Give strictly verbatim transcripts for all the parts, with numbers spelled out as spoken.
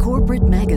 corporate mega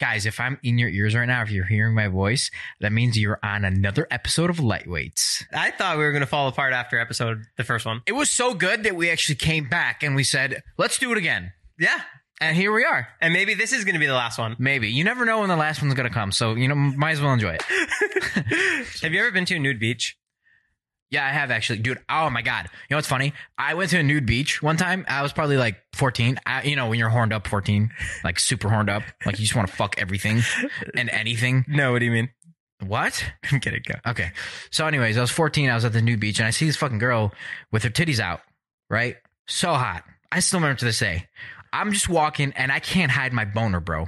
Guys, if I'm in your ears right now, if you're hearing my voice, that means you're on another episode of Lightweights. I thought we were going to fall apart after episode, the first one. It was so good that we actually came back and we said, let's do it again. Yeah. And here we are. And maybe this is going to be the last one. Maybe. You never know when the last one's going to come. So, you know, might as well enjoy it. Have you ever been to a nude beach? Yeah, I have actually. Dude, oh my God. You know what's funny? I went to a nude beach one time. I was probably like fourteen. I, you know, when you're horned up, fourteen. Like super horned up. Like you just want to fuck everything and anything. No, what do you mean? What? I'm kidding. Go. Okay. So anyways, I was fourteen. I was at the nude beach and I see this fucking girl with her titties out. Right? So hot. I still remember to this day. I'm just walking and I can't hide my boner, bro.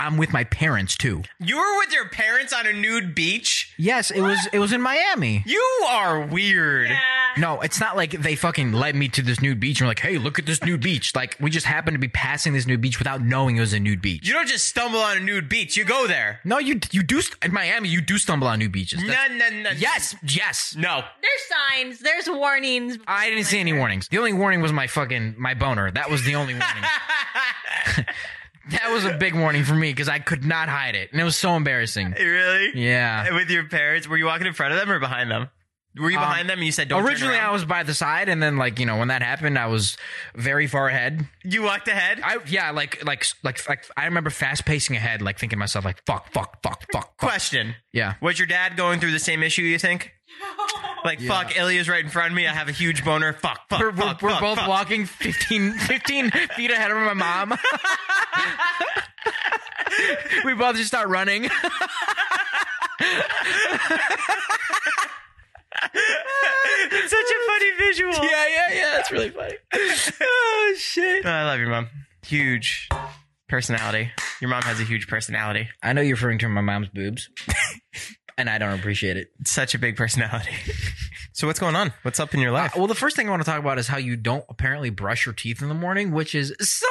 I'm with my parents too. You were with your parents on a nude beach? Yes, what? it was it was in Miami. You are weird. Yeah. No, it's not like they fucking led me to this nude beach and were like, hey, look at this nude beach. Like, we just happened to be passing this nude beach without knowing it was a nude beach. You don't just stumble on a nude beach. You go there. No, you you do. In Miami, you do stumble on nude beaches. That's, no, no, no. Yes, yes. No. There's signs. There's warnings. I didn't see any warnings. The only warning was my fucking, my boner. That was the only warning. That was a big warning for me because I could not hide it. And it was so embarrassing. Really? Yeah. With your parents, were you walking in front of them or behind them? Were you behind um, them and you said don't Originally, I was by the side. And then, like, you know, when that happened, I was very far ahead. You walked ahead? I, yeah, like, like, like, like, I remember fast pacing ahead, like thinking to myself, like, fuck, fuck, fuck, fuck, fuck. Question. Yeah. Was your dad going through the same issue, you think? Like, yeah. Fuck, Ilya's right in front of me. I have a huge boner. Fuck, fuck, we're, fuck, We're fuck, both fuck. walking fifteen, fifteen feet ahead of my mom. We both just start running. It's such a funny visual. Yeah, yeah, yeah. That's really funny. Oh, shit. Oh, I love your mom. Huge personality. Your mom has a huge personality. I know you're referring to my mom's boobs, and I don't appreciate it. It's such a big personality. So what's going on? What's up in your life? Uh, well, the first thing I want to talk about is how you don't apparently brush your teeth in the morning, which is so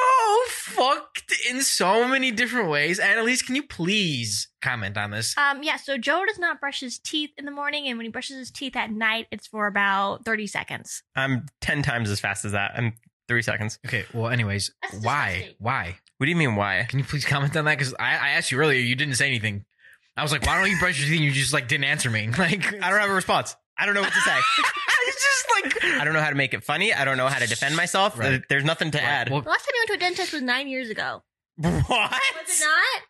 fucked in so many different ways. Annelise, can you please comment on this? Um, yeah, so Joe does not brush his teeth in the morning, and when he brushes his teeth at night, it's for about thirty seconds. I'm ten times as fast as that. I'm three seconds. Okay, well, anyways, why? Why? What do you mean, why? Can you please comment on that? Because I, I asked you earlier, you didn't say anything. I was like, why don't you brush your teeth? And you just, like, didn't answer me. Like, I don't have a response. I don't know what to say. Like, I don't know how to make it funny. I don't know how to defend myself. Right. There's nothing to right. add. Well, the last time I went to a dentist was nine years ago. What? Was it not?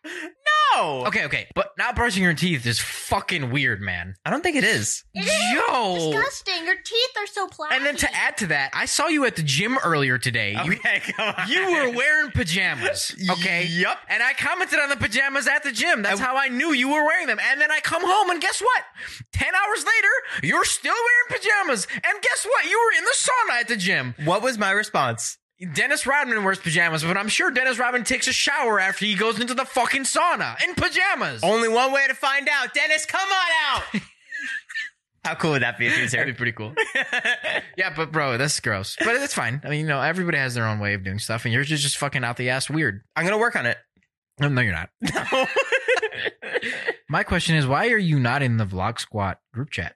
No. Okay, okay. But not brushing your teeth is fucking weird, man. I don't think it is. It Yo. Is disgusting. Your teeth are so plasticky. And then to add to that, I saw you at the gym earlier today. Okay, you, come on. You were wearing pajamas. Okay. Yep. And I commented on the pajamas at the gym. That's I, how I knew you were wearing them. And then I come home and guess what? Ten hours later, you're still wearing pajamas. And guess what? You were in the sauna at the gym. What was my response? Dennis Rodman wears pajamas, but I'm sure Dennis Rodman takes a shower after he goes into the fucking sauna in pajamas. Only one way to find out. Dennis, come on out. How cool would that be if he was here? That'd be pretty cool. Yeah, but bro, that's gross. But it's fine. I mean, you know, everybody has their own way of doing stuff, and yours is just fucking out the ass weird. I'm going to work on it. No, no you're not. No. My question is, why are you not in the Vlog Squad group chat?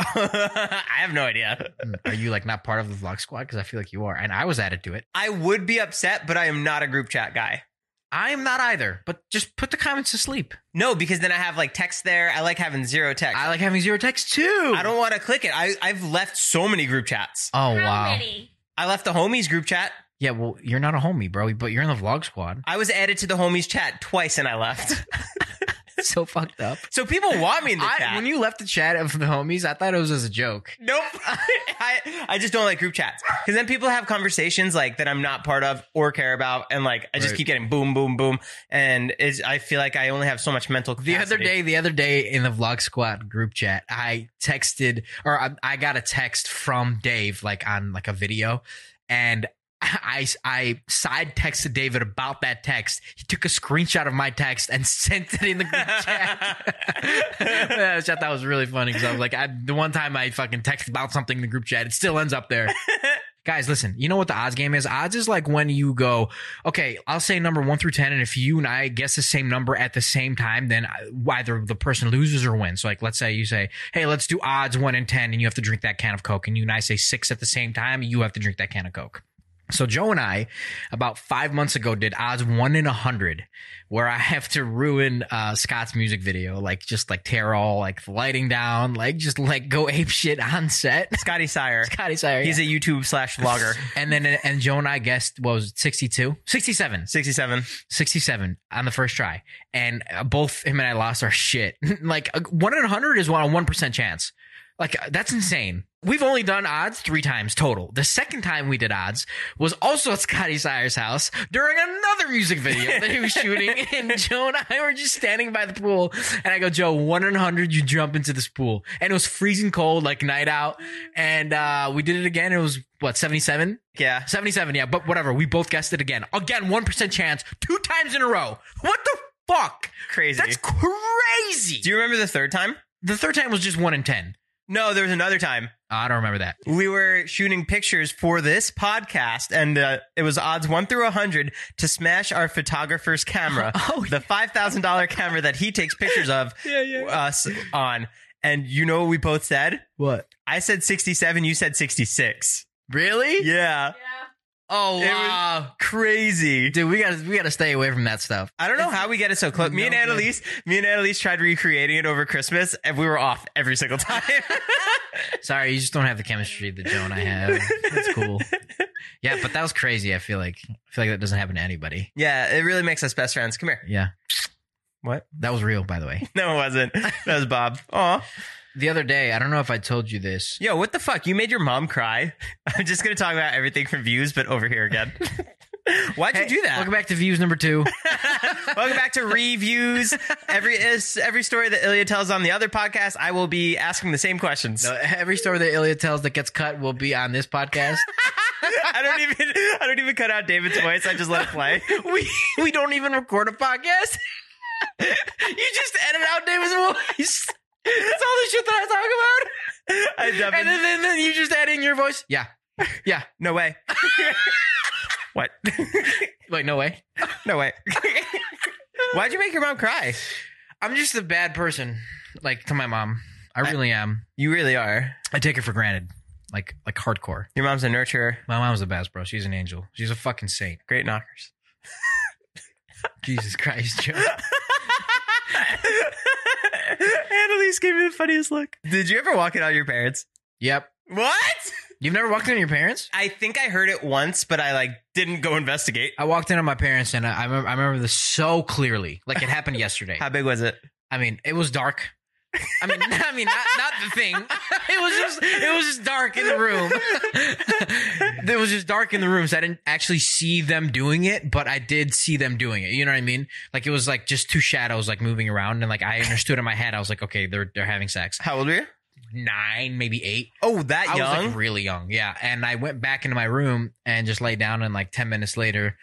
I have no idea. Are you like not part of the Vlog Squad? Because I feel like you are. And I was added to it. I would be upset, but I am not a group chat guy. I am not either, but just put the comments to sleep. No, because then I have like text there. I like having zero text. I like having zero text too. I don't want to click it. I, I've left so many group chats. Oh, wow. How many? I left the homies group chat. Yeah, well, you're not a homie, bro, but you're in the vlog squad. I was added to the homies chat twice and I left. So fucked up. So people want me in the I, chat. When you left the chat of the homies, I thought it was just a joke. Nope. I, I just don't like group chats. Because then people have conversations like that I'm not part of or care about. And like, I just right. keep getting boom, boom, boom. And it's, I feel like I only have so much mental capacity. The other day, the other day in the Vlog Squad group chat, I texted or I, I got a text from Dave like on like a video. And I, I side texted David about that text. He took a screenshot of my text and sent it in the group chat. I thought that was really funny because I was like, I, the one time I fucking text about something in the group chat, it still ends up there. Guys, listen, you know what the odds game is? Odds is like when you go, okay, I'll say number one through ten, and if you and I guess the same number at the same time, then either the person loses or wins. So like, let's say you say, hey, let's do odds one and ten, and you have to drink that can of Coke, and you and I say six at the same time, and you have to drink that can of Coke. So Joe and I, about five months ago, did odds one in a hundred, where I have to ruin uh, Scott's music video, like just like tear all like the lighting down, like just like go ape shit on set. Scotty Sire, Scotty Sire, he's yeah. a YouTube slash vlogger. And then and Joe and I guessed what was it, sixty-two, sixty-seven, sixty-seven, sixty-seven on the first try, and both him and I lost our shit. Like one in a hundred is one on one percent chance. Like, that's insane. We've only done odds three times total. The second time we did odds was also at Scotty Sire's house during another music video that he was shooting. And Joe and I were just standing by the pool. And I go, Joe, one in a hundred, you jump into this pool. And it was freezing cold, like night out. And uh, we did it again. It was, what, seventy-seven? Yeah. seventy-seven, yeah. But whatever. We both guessed it again. Again, one percent chance, two times in a row. What the fuck? Crazy. That's crazy. Do you remember the third time? The third time was just one in ten. No, there was another time. I don't remember that. We were shooting pictures for this podcast, and uh, it was odds one through one hundred to smash our photographer's camera, oh, the five thousand dollars camera that he takes pictures of yeah, yeah. us on. And you know what we both said? What? I said sixty-seven. You said sixty-six. Really? Yeah. Yeah. Oh, wow. It was crazy. Dude, we gotta, we gotta stay away from that stuff. I don't know it's, how we get it so close. Me no and Annelise, good. me and Annelise tried recreating it over Christmas and we were off every single time. Sorry, you just don't have the chemistry that Joe and I have. That's cool. Yeah, but that was crazy. I feel like, I feel like that doesn't happen to anybody. Yeah, it really makes us best friends. Come here. Yeah. What? That was real, by the way. No, it wasn't. That was Bob. Aw. The other day, I don't know if I told you this. Yo, what the fuck? You made your mom cry. I'm just going to talk about everything from Views, but over here again. Why'd hey, you do that? Welcome back to Views number two. Welcome back to Reviews. Every every story that Ilya tells on the other podcast, I will be asking the same questions. No, every story that Ilya tells that gets cut will be on this podcast. I don't even I don't even cut out David's voice. I just let it play. We we don't even record a podcast. You just edit out David's voice. That's all the shit that I talk about. I definitely... And then, then, then you just add in your voice. Yeah. Yeah. No way. What? Wait, no way? No way. Why'd you make your mom cry? I'm just a bad person, like, to my mom. I, I really am. You really are. I take her for granted. Like, like hardcore. Your mom's a nurturer. My mom's the best, bro. She's an angel. She's a fucking saint. Great knockers. Jesus Christ, Joe. Annelise gave me the funniest look. Did you ever walk in on your parents? Yep. What? You've never walked in on your parents? I think I heard it once, but I like didn't go investigate. I walked in on my parents, and I, I remember, I remember this so clearly, like it happened yesterday. How big was it? I mean, it was dark. I mean, I mean, not, not the thing. It was just, it was just dark in the room. It was just dark in the room, so I didn't actually see them doing it, but I did see them doing it. You know what I mean? Like it was like just two shadows like moving around, and like I understood in my head, I was like, okay, they're they're having sex. How old were you? Nine, maybe eight. Oh, that young? I was like really young, yeah. And I went back into my room and just laid down, and like ten minutes later.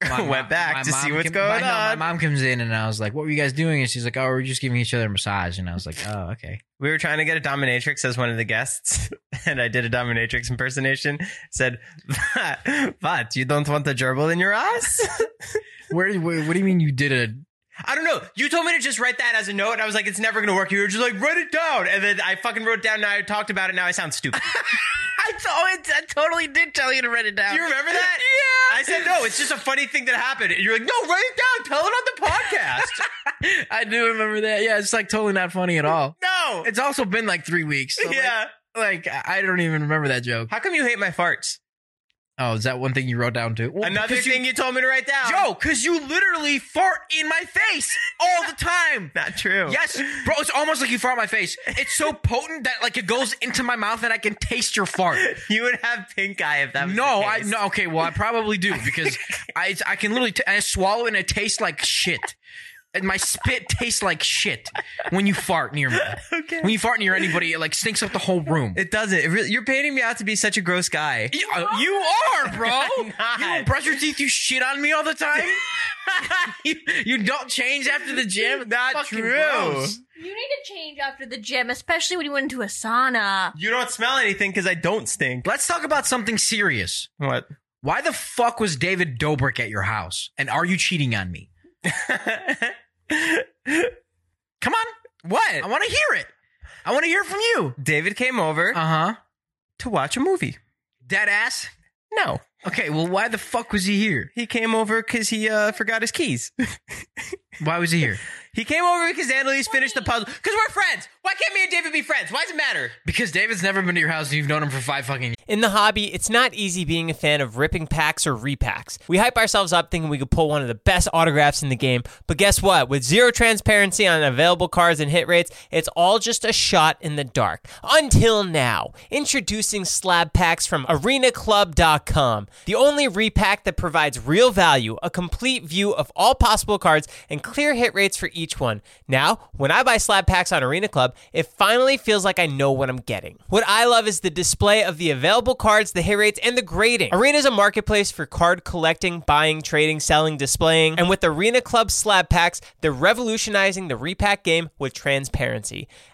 My went mom, back to see what's came, going my, on. No, my mom comes in and I was like, what were you guys doing? And she's like, oh, we're just giving each other a massage. And I was like, oh, okay. We were trying to get a dominatrix as one of the guests. And I did a dominatrix impersonation. Said, but you don't want a gerbil in your ass? Where, where? What do you mean you did a... I don't know. You told me to just write that as a note. And I was like, it's never going to work. You were just like, write it down. And then I fucking wrote it down. Now I talked about it. Now I sound stupid. I, told, I totally did tell you to write it down. Do you remember that? Yeah. I said, no, it's just a funny thing that happened. And you're like, no, write it down. Tell it on the podcast. I do remember that. Yeah, it's like totally not funny at all. No. It's also been like three weeks. So yeah. Like, like, I don't even remember that joke. How come you hate my farts? Oh, is that one thing you wrote down too? Well, another thing you, you told me to write down. Joe, because you literally fart in my face all the time. Not true. Yes, bro, it's almost like you fart in my face. It's so potent that like it goes into my mouth and I can taste your fart. You would have pink eye if that was no, the case. I, no, okay, well, I probably do because I I can literally, t- I swallow it and it tastes like shit. And my spit tastes like shit when you fart near me. Okay. When you fart near anybody, it like stinks up the whole room. It doesn't. It really, you're painting me out to be such a gross guy. You, uh, you are, bro. You don't brush your teeth. You shit on me all the time. you, you don't change after the gym. Not true. Gross. You need to change after the gym, especially when you went into a sauna. You don't smell anything because I don't stink. Let's talk about something serious. What? Why the fuck was David Dobrik at your house? And are you cheating on me? Come on. What? I want to hear it. I want to hear from you. David came over uh-huh. to watch a movie. Dead ass? No. Okay, well, why the fuck was he here? He came over because he uh, forgot his keys. Why was he here? He came over because Annelise finished the puzzle. Because we're friends. Why can't me and David be friends? Why does it matter? Because David's never been to your house and you've known him for five fucking years. In the hobby, it's not easy being a fan of ripping packs or repacks. We hype ourselves up thinking we could pull one of the best autographs in the game. But guess what? With zero transparency on available cards and hit rates, it's all just a shot in the dark. Until now. Introducing slab packs from arena club dot com. The only repack that provides real value, a complete view of all possible cards, and clear hit rates for each one. Now, when I buy slab packs on Arena Club, it finally feels like I know what I'm getting. What I love is the display of the available cards, the hit rates, and the grading. Arena is a marketplace for card collecting, buying, trading, selling, displaying, and with Arena Club slab packs, they're revolutionizing the repack game with transparency.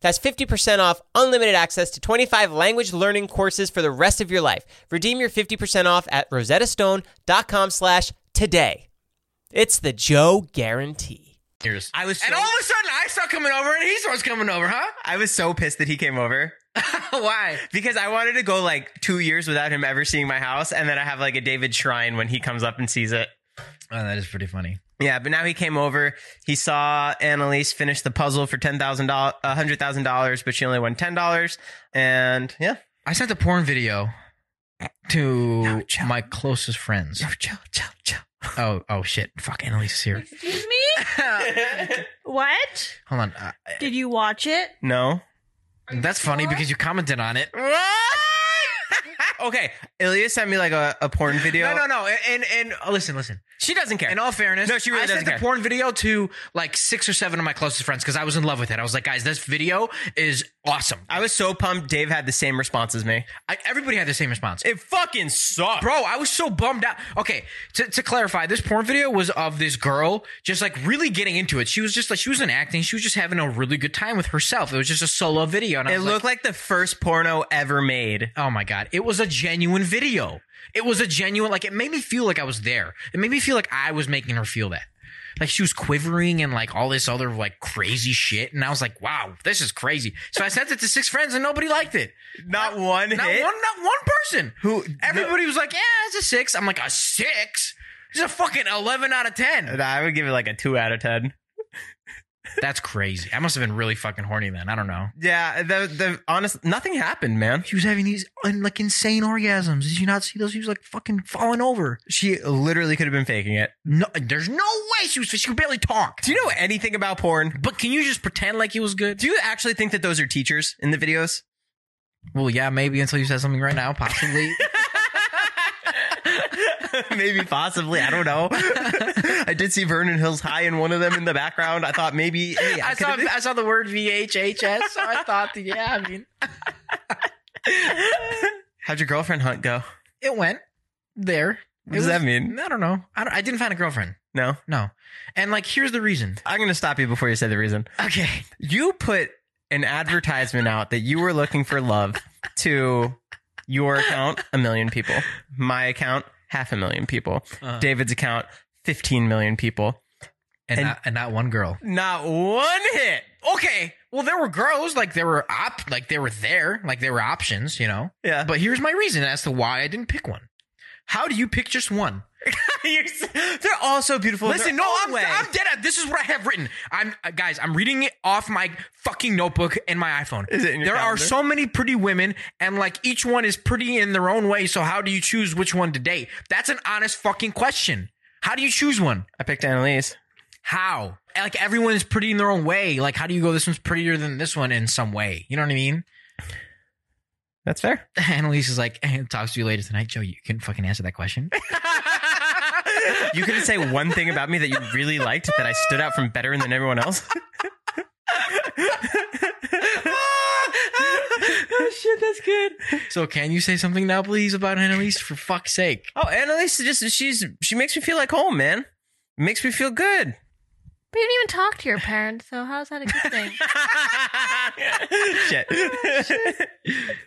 That's fifty percent off unlimited access to twenty-five language learning courses for the rest of your life. Redeem your fifty percent off at rosetta stone dot com slash today. It's the Joe Guarantee. I was so- and all of a sudden, I start coming over and he starts coming over, huh? I was so pissed that he came over. Why? Because I wanted to go like two years without him ever seeing my house. And then I have like a David shrine when he comes up and sees it. Oh, that is pretty funny. Yeah, but now he came over. He saw Annelise finish the puzzle for ten thousand dollars, one hundred thousand dollars, but she only won ten dollars. And yeah. I sent a porn video to no, my closest friends. No, chill, chill, chill. Oh, oh shit. Fuck, Annelise is here. Excuse me? What? Hold on. Uh, Did you watch it? No. That's funny because you commented on it. What? okay, Ilya sent me like a, a porn video. No, no, no. And and uh, listen, listen. She doesn't care. In all fairness, no, she really I doesn't sent care. The porn video to like six or seven of my closest friends because I was in love with it. I was like, guys, this video is awesome. I was so pumped. Dave had the same response as me. I, everybody had the same response. It fucking sucked, bro. I was so bummed out. Okay, to to clarify, this porn video was of this girl just like really getting into it. She was just like she was in acting. She was just having a really good time with herself. It was just a solo video, and I it was looked like, like the first porno ever made. Oh my god, it was a genuine video. It was a genuine, like, it made me feel like I was there. It made me feel like I was making her feel that. Like, she was quivering and, like, all this other, like, crazy shit. And I was like, wow, this is crazy. So I sent it to six friends and nobody liked it. Not, not one not hit? One, not one person. Who? Everybody no. was like, yeah, it's a six. I'm like, a six? It's a fucking eleven out of ten. I would give it, like, a two out of ten. That's crazy. I must have been really fucking horny then. I don't know. Yeah, the the honest nothing happened, man. She was having these like insane orgasms. Did you not see those? She was like fucking falling over. She literally could have been faking it. No, there's no way she was. She could barely talk. Do you know anything about porn? But can you just pretend like it was good? Do you actually think that those are teachers in the videos? Well, yeah, maybe until you said something right now, possibly. Maybe, possibly. I don't know. I did see Vernon Hills High in one of them in the background. I thought maybe. Hey, I, I saw. Been. I saw the word V H S. So I thought, yeah. I mean, how'd your girlfriend hunt go? It went there. What it does was, that mean? I don't know. I, don't, I didn't find a girlfriend. No, no. And like, here's the reason. I'm gonna stop you before you say the reason. Okay. You put an advertisement out that you were looking for love to your account, a million people. My account. Half a million people. Uh, David's account, fifteen million people. And, and, not, and not one girl. Not one hit. Okay. Well, there were girls. Like, there were op- like they were there. Like, there were options, you know? Yeah. But here's my reason as to why I didn't pick one. How do you pick just one? You're so, they're all so beautiful. Listen, no, I'm, I'm dead. At, this is what I have written. I'm uh, guys. I'm reading it off my fucking notebook and my iPhone. Is it in your there calendar? Are so many pretty women, and like each one is pretty in their own way. So how do you choose which one to date? That's an honest fucking question. How do you choose one? I picked Annelise. How? Like everyone is pretty in their own way. Like how do you go? This one's prettier than this one in some way. You know what I mean? That's fair. Annelise is like, hey, talks to you later tonight, Joe. You couldn't fucking answer that question. You couldn't say one thing about me that you really liked that I stood out from better than everyone else. Oh, shit, that's good. So can you say something now, please, about Annelise, for fuck's sake? Oh, Annelise, just she's she makes me feel like home, man. Makes me feel good. But you didn't even talk to your parents, so how's that a good thing? Shit. Oh, shit.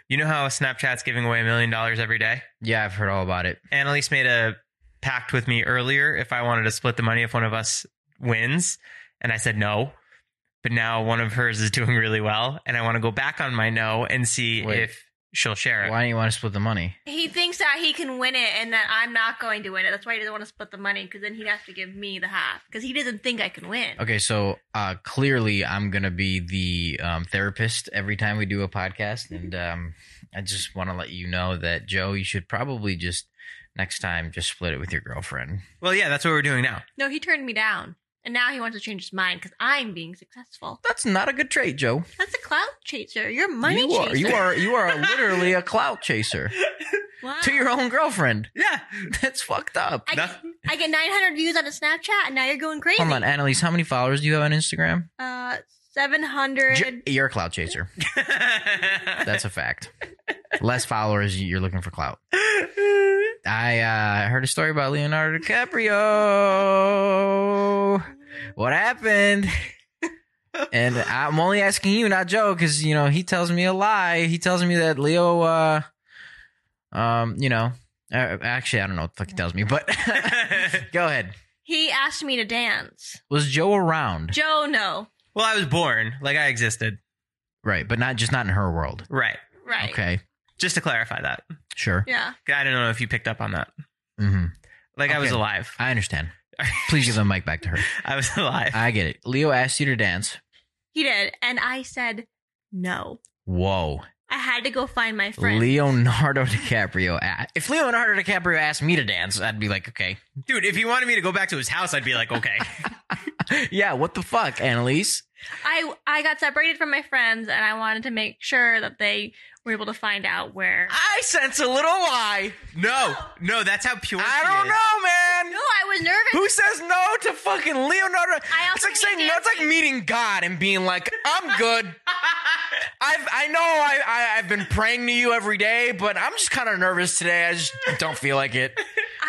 You know how Snapchat's giving away a million dollars every day? Yeah, I've heard all about it. Annelise made a pact with me earlier if I wanted to split the money if one of us wins, and I said no, but now one of hers is doing really well and I want to go back on my no and see Wait, if she'll share it. Why do you want to split the money? He thinks that he can win it and that I'm not going to win it. That's why he doesn't want to split the money, because then he'd have to give me the half because he doesn't think I can win. Okay, so uh clearly I'm gonna be the um therapist every time we do a podcast, and um I just want to let you know that, Joe, you should probably just next time, just split it with your girlfriend. Well, yeah, that's what we're doing now. No, he turned me down. And now he wants to change his mind because I'm being successful. That's not a good trait, Joe. That's a clout chaser. You're a money you chaser. Are, you are you are literally a clout chaser. Wow. To your own girlfriend. Yeah. That's fucked up. I, that's... Get, I get nine hundred views on a Snapchat and now you're going crazy. Hold on, Annelise, how many followers do you have on Instagram? Uh, seven hundred. J- you're a clout chaser. That's a fact. Less followers, you're looking for clout. I uh, heard a story about Leonardo DiCaprio. What happened? And I'm only asking you, not Joe, because, you know, he tells me a lie. He tells me that Leo, uh, um, you know, uh, actually, I don't know what the fuck he tells me, but go ahead. He asked me to dance. Was Joe around? Joe, no. Well, I was born. Like, I existed. Right, but not just not in her world. Right. Right. Okay. Just to clarify that. Sure. Yeah. I don't know if you picked up on that. Mm-hmm. Like, okay. I was alive. I understand. Please give the mic back to her. I was alive. I get it. Leo asked you to dance. He did. And I said no. Whoa. I had to go find my friend. Leonardo DiCaprio. If Leonardo DiCaprio asked me to dance, I'd be like, okay. Dude, if he wanted me to go back to his house, I'd be like, okay. Yeah, what the fuck, Annelise? I I got separated from my friends, and I wanted to make sure that they were able to find out where. I sense a little lie. No, no, that's how pure. I she don't is. know, man. No, I was nervous. Who says no to fucking Leonardo? I also it's like saying dancing. no. It's like meeting God and being like, I'm good. I've I know I, I I've been praying to you every day, but I'm just kind of nervous today. I just don't feel like it.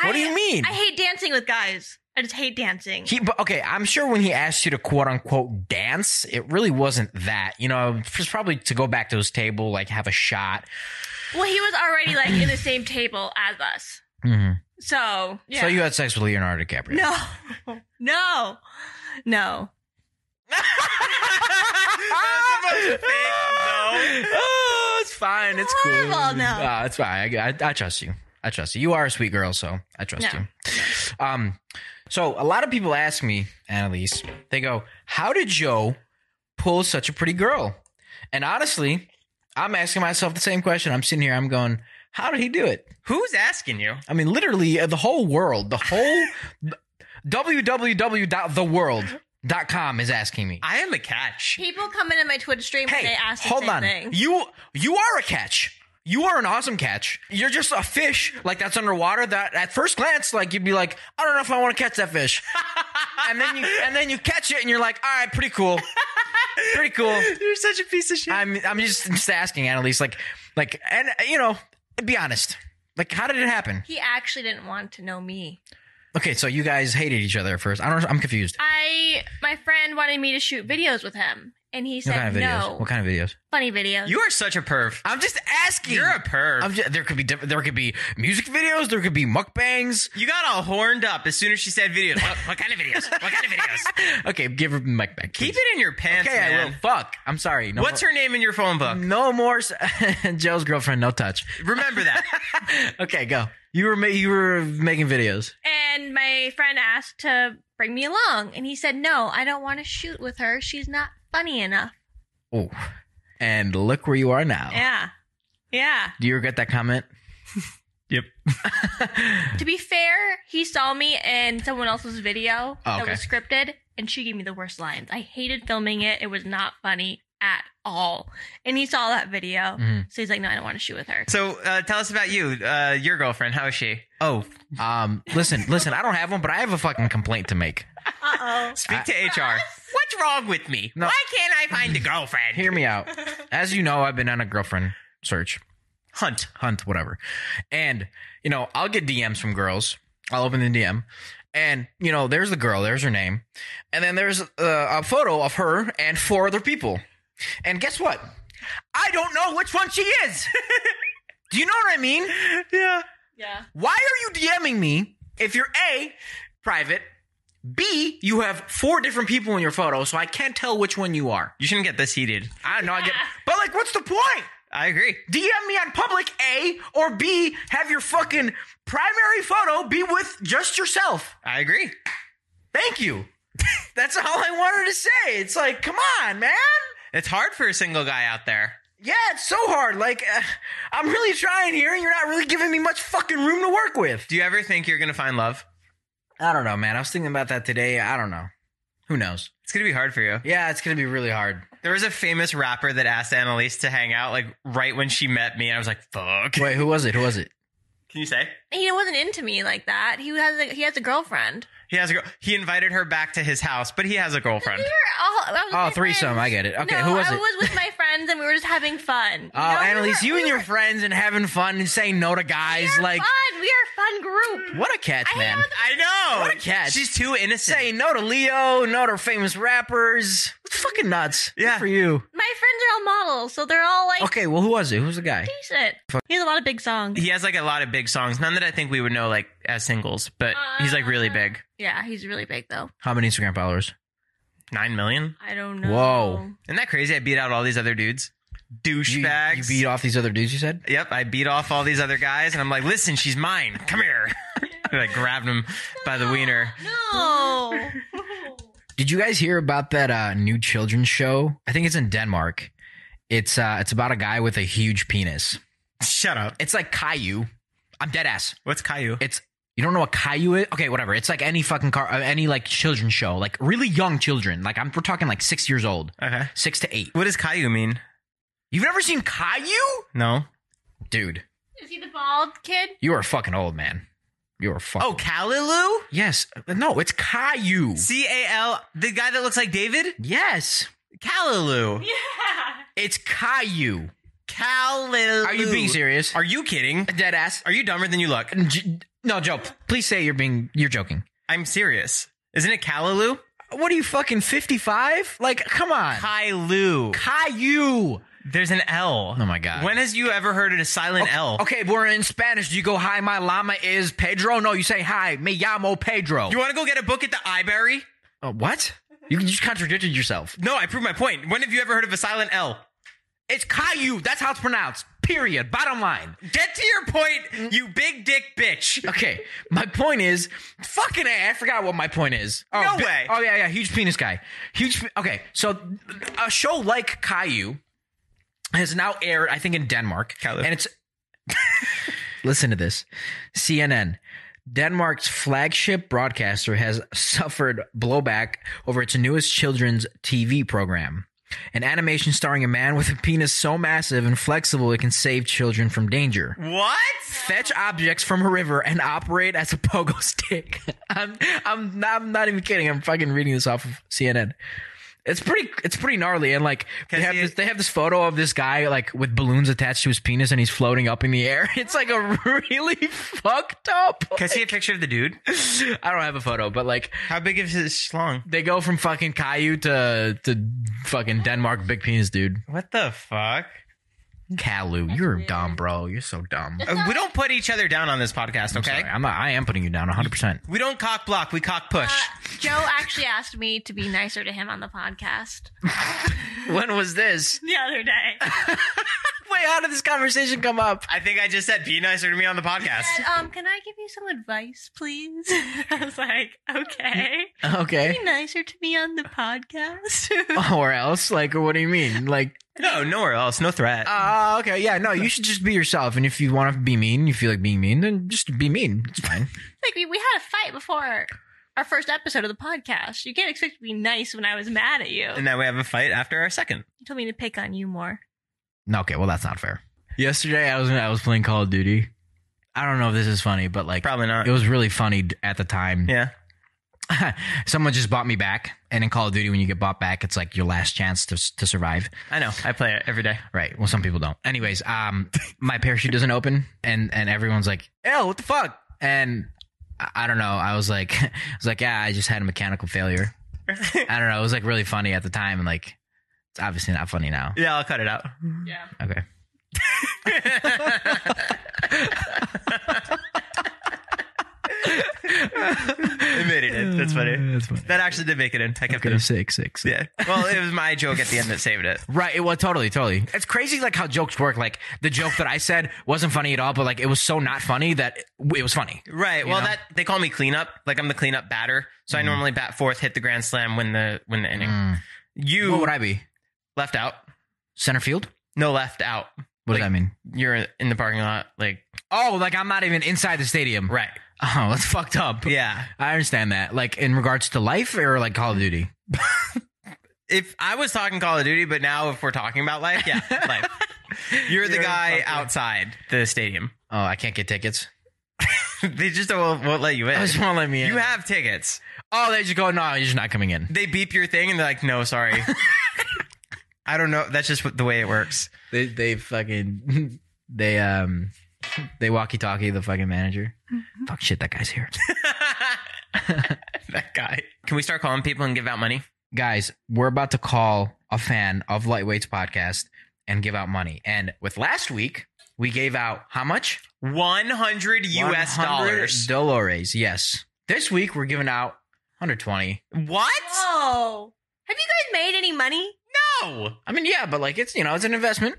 I, what do you mean? I hate dancing with guys. I just hate dancing. He, but okay, I'm sure when he asked you to quote unquote dance, it really wasn't that. You know, it was probably to go back to his table, like have a shot. Well, he was already like in the same table as us. Mm-hmm. So, yeah. So you had sex with Leonardo DiCaprio? No, no, no. That's a bunch of fake, no. Oh, it's fine. It's, it's cool. No. Uh, it's fine. I, I, I trust you. I trust you. You are a sweet girl, so I trust no. you. Um. So a lot of people ask me, Annelise, they go, how did Joe pull such a pretty girl? And honestly, I'm asking myself the same question. I'm sitting here, I'm going, how did he do it? Who's asking you? I mean, literally uh, the whole world, the whole w w w dot the world dot com is asking me. I am a catch. People come into my Twitch stream hey, and they ask the hold same on. thing. You, you are a catch. You are an awesome catch. You're just a fish, like, that's underwater. That at first glance, like, you'd be like, I don't know if I want to catch that fish. and then you and then you catch it, and you're like, all right, pretty cool, pretty cool. You're such a piece of shit. I'm I'm just just asking Annelise, like, like, and you know, be honest, like, how did it happen? He actually didn't want to know me. Okay, so you guys hated each other at first. I don't. I'm confused. I my friend wanted me to shoot videos with him. And he said, what kind of videos? no. What kind of videos? Funny videos. You are such a perv. I'm just asking. You're a perv. I'm just, there could be diff- there could be music videos. There could be mukbangs. You got all horned up as soon as she said videos. what, what kind of videos? What kind of videos? Okay, give her the mic back. Please. Keep it in your pants, okay, man. I will. Fuck. I'm sorry. No What's more. her name in your phone book? No more. Joe's girlfriend, no touch. Remember that. Okay, go. You were ma- you were making videos. And my friend asked to bring me along. And he said, no, I don't want to shoot with her. She's not funny enough. Oh, and look where you are now. Yeah. Yeah. Do you regret that comment? Yep. To be fair, he saw me in someone else's video oh, okay. that was scripted, and she gave me the worst lines. I hated filming it. It was not funny at all. And he saw that video. Mm-hmm. So he's like, no, I don't want to shoot with her. So uh, tell us about you, uh, your girlfriend. How is she? Oh, um, listen, listen, I don't have one, but I have a fucking complaint to make. Uh-oh. Speak to I, H R. What's wrong with me? No. Why can't I find a girlfriend? Hear me out. As you know, I've been on a girlfriend search. Hunt. Hunt, whatever. And, you know, I'll get D Ms from girls. I'll open the D M. And, you know, there's the girl. There's her name. And then there's uh, a photo of her and four other people. And guess what? I don't know which one she is. Do you know what I mean? Yeah. Yeah. Why are you DMing me if you're A, private, B, you have four different people in your photo, so I can't tell which one you are. You shouldn't get this heated. I know, yeah. I get, but like, what's the point? I agree. D M me on public, A, or B, have your fucking primary photo be with just yourself. I agree. Thank you. That's all I wanted to say. It's like, come on, man. It's hard for a single guy out there. Yeah, it's so hard. Like, uh, I'm really trying here, and you're not really giving me much fucking room to work with. Do you ever think you're going to find love? I don't know, man. I was thinking about that today. I don't know. Who knows? It's going to be hard for you. Yeah, it's going to be really hard. There was a famous rapper that asked Annelise to hang out, like, right when she met me. And I was like, fuck. Wait, who was it? Who was it? Can you say? He wasn't into me like that. He has a, he has a girlfriend. He has a girl. He invited her back to his house, but he has a girlfriend. We were all, I was oh, threesome. Friends. I get it. Okay, no, who was I it? I was with my friends, and we were just having fun. Oh, uh, Annelise, we were, you we and were, your friends and having fun and saying no to guys. We are like fun. We are a fun group. What a catch, I man. Know. I know. What a catch. She's too innocent. Saying no to Leo, no to famous rappers. It's fucking nuts. Yeah. Good for you. My friends are all models, so they're all like... Okay, well, who was it? Who was the guy? Decent. Fuck. He has a lot of big songs. He has, like, a lot of big songs. None that I think we would know, like, as singles, but uh, he's, like, really big. Yeah, he's really big, though. How many Instagram followers? Nine million? I don't know. Whoa. Isn't that crazy? I beat out all these other dudes. Douchebags. You, you beat off these other dudes, you said? Yep, I beat off all these other guys, and I'm like, listen, she's mine. Come here. I like, grabbed him no, by the wiener. No. Did you guys hear about that uh, new children's show? I think it's in Denmark. It's uh, it's about a guy with a huge penis. Shut up. It's like Caillou. I'm dead ass. What's Caillou? It's You don't know what Caillou is? Okay, whatever. It's like any fucking car, any like children's show, like really young children. Like I'm, we're talking like six years old, okay, six to eight. What does Caillou mean? You've never seen Caillou? No, dude. Is he the bald kid? You are fucking old, man. You are fucking. Oh, Caliloo? Yes. No, it's Caillou. C A L. The guy that looks like David? Yes. Caliloo. Yeah. It's Caillou. Caliloo. Are you being serious? Are you kidding? Dead ass. Are you dumber than you look? G- No, Joe, please say you're being, you're joking. I'm serious. Isn't it Caliloo? What are you, fucking fifty-five? Like, come on. Caillou. Caillou. There's an L. Oh, my God. When has you ever heard of a silent okay, L? Okay, we're in Spanish. Do you go, hi, my llama is Pedro? No, you say, hi, me llamo Pedro. You want to go get a book at the iBerry? Uh, what? You just contradicted yourself. No, I proved my point. When have you ever heard of a silent L? It's Caillou. That's how it's pronounced. Period. Bottom line. Get to your point, you big dick bitch. Okay. My point is, fucking A, I forgot what my point is. Oh, no bi- way. Oh, yeah, yeah. Huge penis guy. Huge. Pe- okay. So a show like Caillou has now aired, I think, in Denmark. Caillou. And it's. Listen to this. C N N. Denmark's flagship broadcaster has suffered blowback over its newest children's T V program. An animation starring a man with a penis so massive and flexible it can save children from danger. What? Fetch objects from a river and operate as a pogo stick. I'm, I'm, not, I'm not even kidding. I'm fucking reading this off of C N N. It's pretty, it's pretty gnarly. And like they have, he, this, they have this photo of this guy like with balloons attached to his penis and he's floating up in the air. It's like a really fucked up. Can like, I see a picture of the dude? I don't have a photo, but like, how big is his schlong? They go from fucking Caillou to to fucking Denmark big penis dude. What the fuck? Caillou, you're weird. Dumb, bro. You're so dumb. Uh, we don't put each other down on this podcast, okay? I'm sorry. I'm not, I am putting you down one hundred percent. We don't cock block. We cock push. Uh, Joe actually asked me to be nicer to him on the podcast. When was this? The other day. Wait, how did this conversation come up? I think I just said, be nicer to me on the podcast. Said, um, can I give you some advice, please? I was like, okay. Okay. Be nicer to me on the podcast. Or else? Like, what do you mean? Like, no, nowhere else. No threat. Oh, uh, okay. Yeah, no, you should just be yourself. And if you want to be mean, you feel like being mean, then just be mean. It's fine. Like, we, we had a fight before our first episode of the podcast. You can't expect to be nice when I was mad at you. And now we have a fight after our second. You told me to pick on you more. No, okay, well, that's not fair. Yesterday, I was I was playing Call of Duty. I don't know if this is funny, but like, probably not. It was really funny at the time. Yeah. Someone just bought me back, and in Call of Duty, when you get bought back, it's like your last chance to to survive. I know. I play it every day. Right. Well, some people don't. Anyways, um, my parachute doesn't open, and and everyone's like, "Ew, what the fuck?" And I, I don't know. I was like, I was like, yeah, I just had a mechanical failure. I don't know. It was like really funny at the time, and like, it's obviously not funny now. Yeah, I'll cut it out. Yeah. Okay. It made it in. That's funny. That's funny. That actually did make it in. I kept okay, it in. Sick, sick, sick. Yeah. Well, it was my joke at the end that saved it. Right. It was totally, totally. It's crazy like how jokes work. Like the joke that I said wasn't funny at all, but like it was so not funny that it was funny. Right. Well, know? That they call me cleanup. Like I'm the cleanup batter. So mm. I normally bat fourth, hit the grand slam, win the win the inning. Mm. You. What would I be? Left out. Center field? No, left out. What like, does that mean? You're in the parking lot. Like, oh, like I'm not even inside the stadium. Right. Oh, that's fucked up. Yeah. I understand that. Like, in regards to life or, like, Call of Duty? If I was talking Call of Duty, but now if we're talking about life, yeah, life. You're, You're the guy outside the stadium. Oh, I can't get tickets? They just don't, won't let you in. They just won't let me in. You have tickets. Oh, they just go, no, you're just not coming in. They beep your thing, and they're like, no, sorry. I don't know. That's just the way it works. They, they fucking, they, um... They walkie-talkie the fucking manager. Mm-hmm. Fuck shit, that guy's here. That guy. Can we start calling people and give out money? Guys, we're about to call a fan of Lightweights podcast and give out money. And with last week, we gave out how much? one hundred U S dollars. Dolores, yes. This week, we're giving out one hundred twenty. What? Whoa. Have you guys made any money? No. I mean, yeah, but like it's, you know, it's an investment.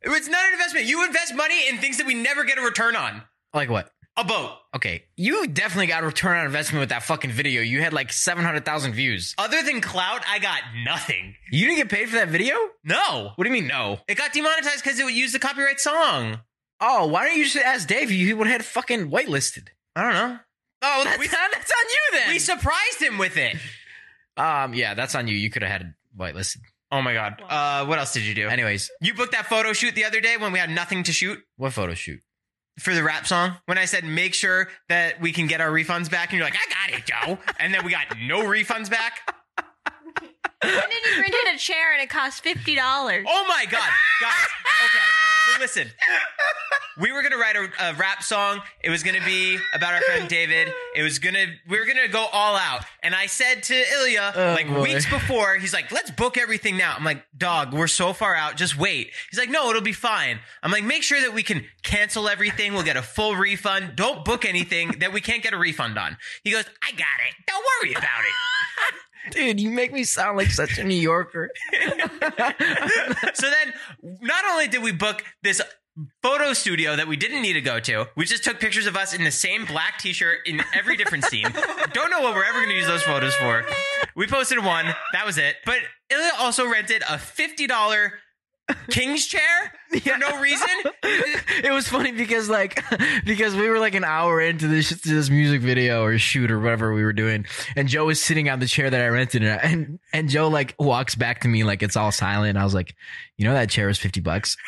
It's not an investment. You invest money in things that we never get a return on. Like what? A boat. Okay. You definitely got a return on investment with that fucking video. You had like seven hundred thousand views. Other than clout, I got nothing. You didn't get paid for that video? No. What do you mean no? It got demonetized because it would use the copyright song. Oh, why don't you just ask Dave? You would have had fucking whitelisted. I don't know. Oh, that's, we, that's on you then. We surprised him with it. Um, yeah, that's on you. You could have had a whitelisted. Oh my God. Wow. Uh, what else did you do? Anyways, you booked that photo shoot the other day when we had nothing to shoot. What photo shoot? For the rap song. When I said, make sure that we can get our refunds back. And you're like, I got it, Joe. And then we got no refunds back. And then you rented a chair and it cost fifty dollars. Oh my God. Guys, okay. So listen, we were going to write a, a rap song. It was going to be about our friend David. It was going to, we were going to go all out. And I said to Ilya, oh, like boy. weeks before, he's like, let's book everything now. I'm like, dog, we're so far out. Just wait. He's like, no, it'll be fine. I'm like, make sure that we can cancel everything. We'll get a full refund. Don't book anything that we can't get a refund on. He goes, I got it. Don't worry about it. Dude, you make me sound like such a New Yorker. So then, not only did we book this photo studio that we didn't need to go to, we just took pictures of us in the same black t-shirt in every different scene. Don't know what we're ever going to use those photos for. We posted one. That was it. But Ilya also rented a fifty dollars king's chair for yeah. no reason. It was funny because like because we were like an hour into this to this music video or shoot or whatever we were doing, and Joe was sitting on the chair that I rented, and and, and Joe like walks back to me like it's all silent. I was like, you know that chair was fifty bucks.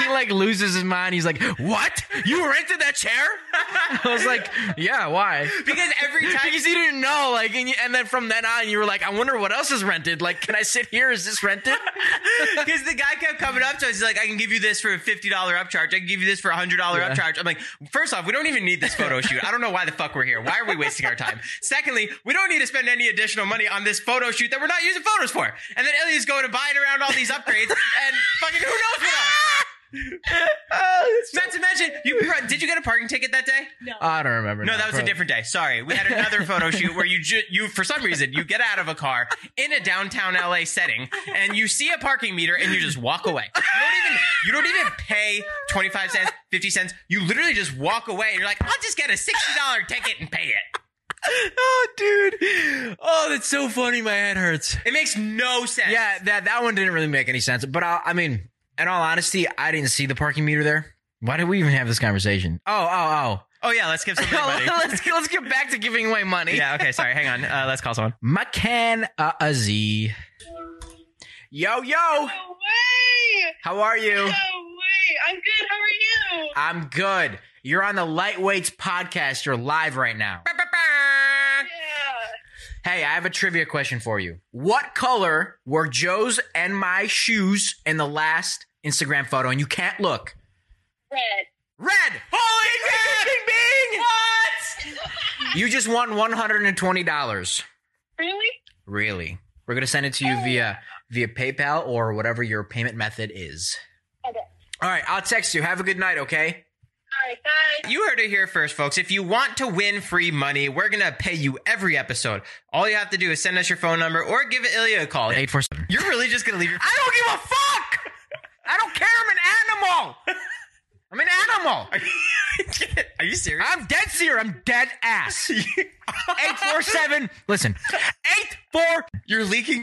He like loses his mind. He's like, what? You rented that chair? I was like, yeah, why? Because every time. Because you didn't know. Like, and, you, and then from then on, you were like, I wonder what else is rented. Like, can I sit here? Is this rented? Because the guy kept coming up to us. He's like, I can give you this for a fifty dollars upcharge. I can give you this for a one hundred dollars yeah. upcharge. I'm like, first off, we don't even need this photo shoot. I don't know why the fuck we're here. Why are we wasting our time? Secondly, we don't need to spend any additional money on this photo shoot that we're not using photos for. And then Ilya's going to buy it around all these upgrades, and fucking who knows what else. Oh, not to mention, you did you get a parking ticket that day? No, I don't remember. No, that, that was probably. A different day. Sorry, we had another photo shoot where you ju- you for some reason you get out of a car in a downtown L A setting and you see a parking meter and you just walk away. You don't even you don't even pay twenty-five cents, fifty cents. You literally just walk away and you're like, I'll just get a sixty dollars ticket and pay it. Oh, dude. Oh, that's so funny. My head hurts. It makes no sense. Yeah, that that one didn't really make any sense. But I, I mean. In all honesty, I didn't see the parking meter there. Why did we even have this conversation? Oh, oh, oh. Oh, yeah, let's give somebody money. let's, let's get back to giving away money. Yeah, okay, sorry. Hang on. Uh, let's call someone. Makan Azi. Yo, yo. No way. How are you? No way. I'm good. How are you? I'm good. You're on the Lightweights podcast. You're live right now. Bah, bah, bah. Yeah. Hey, I have a trivia question for you. What color were Joe's and my shoes in the last Instagram photo? And you can't look. Red. Red. Holy crap. Bing, bing, bing. What? You just won one hundred twenty dollars. Really? Really. We're going to send it to you oh. via via PayPal or whatever your payment method is. Okay. All right. I'll text you. Have a good night, okay? Bye. You heard it here first, folks. If you want to win free money, we're going to pay you every episode. All you have to do is send us your phone number or give Ilya a call. eight four seven. You're really just going to leave your... I don't give a fuck! I don't care. I'm an animal. I'm an animal. Are you, are you serious? I'm dead serious. I'm dead ass. eight four seven. Listen. eight four. You're leaking.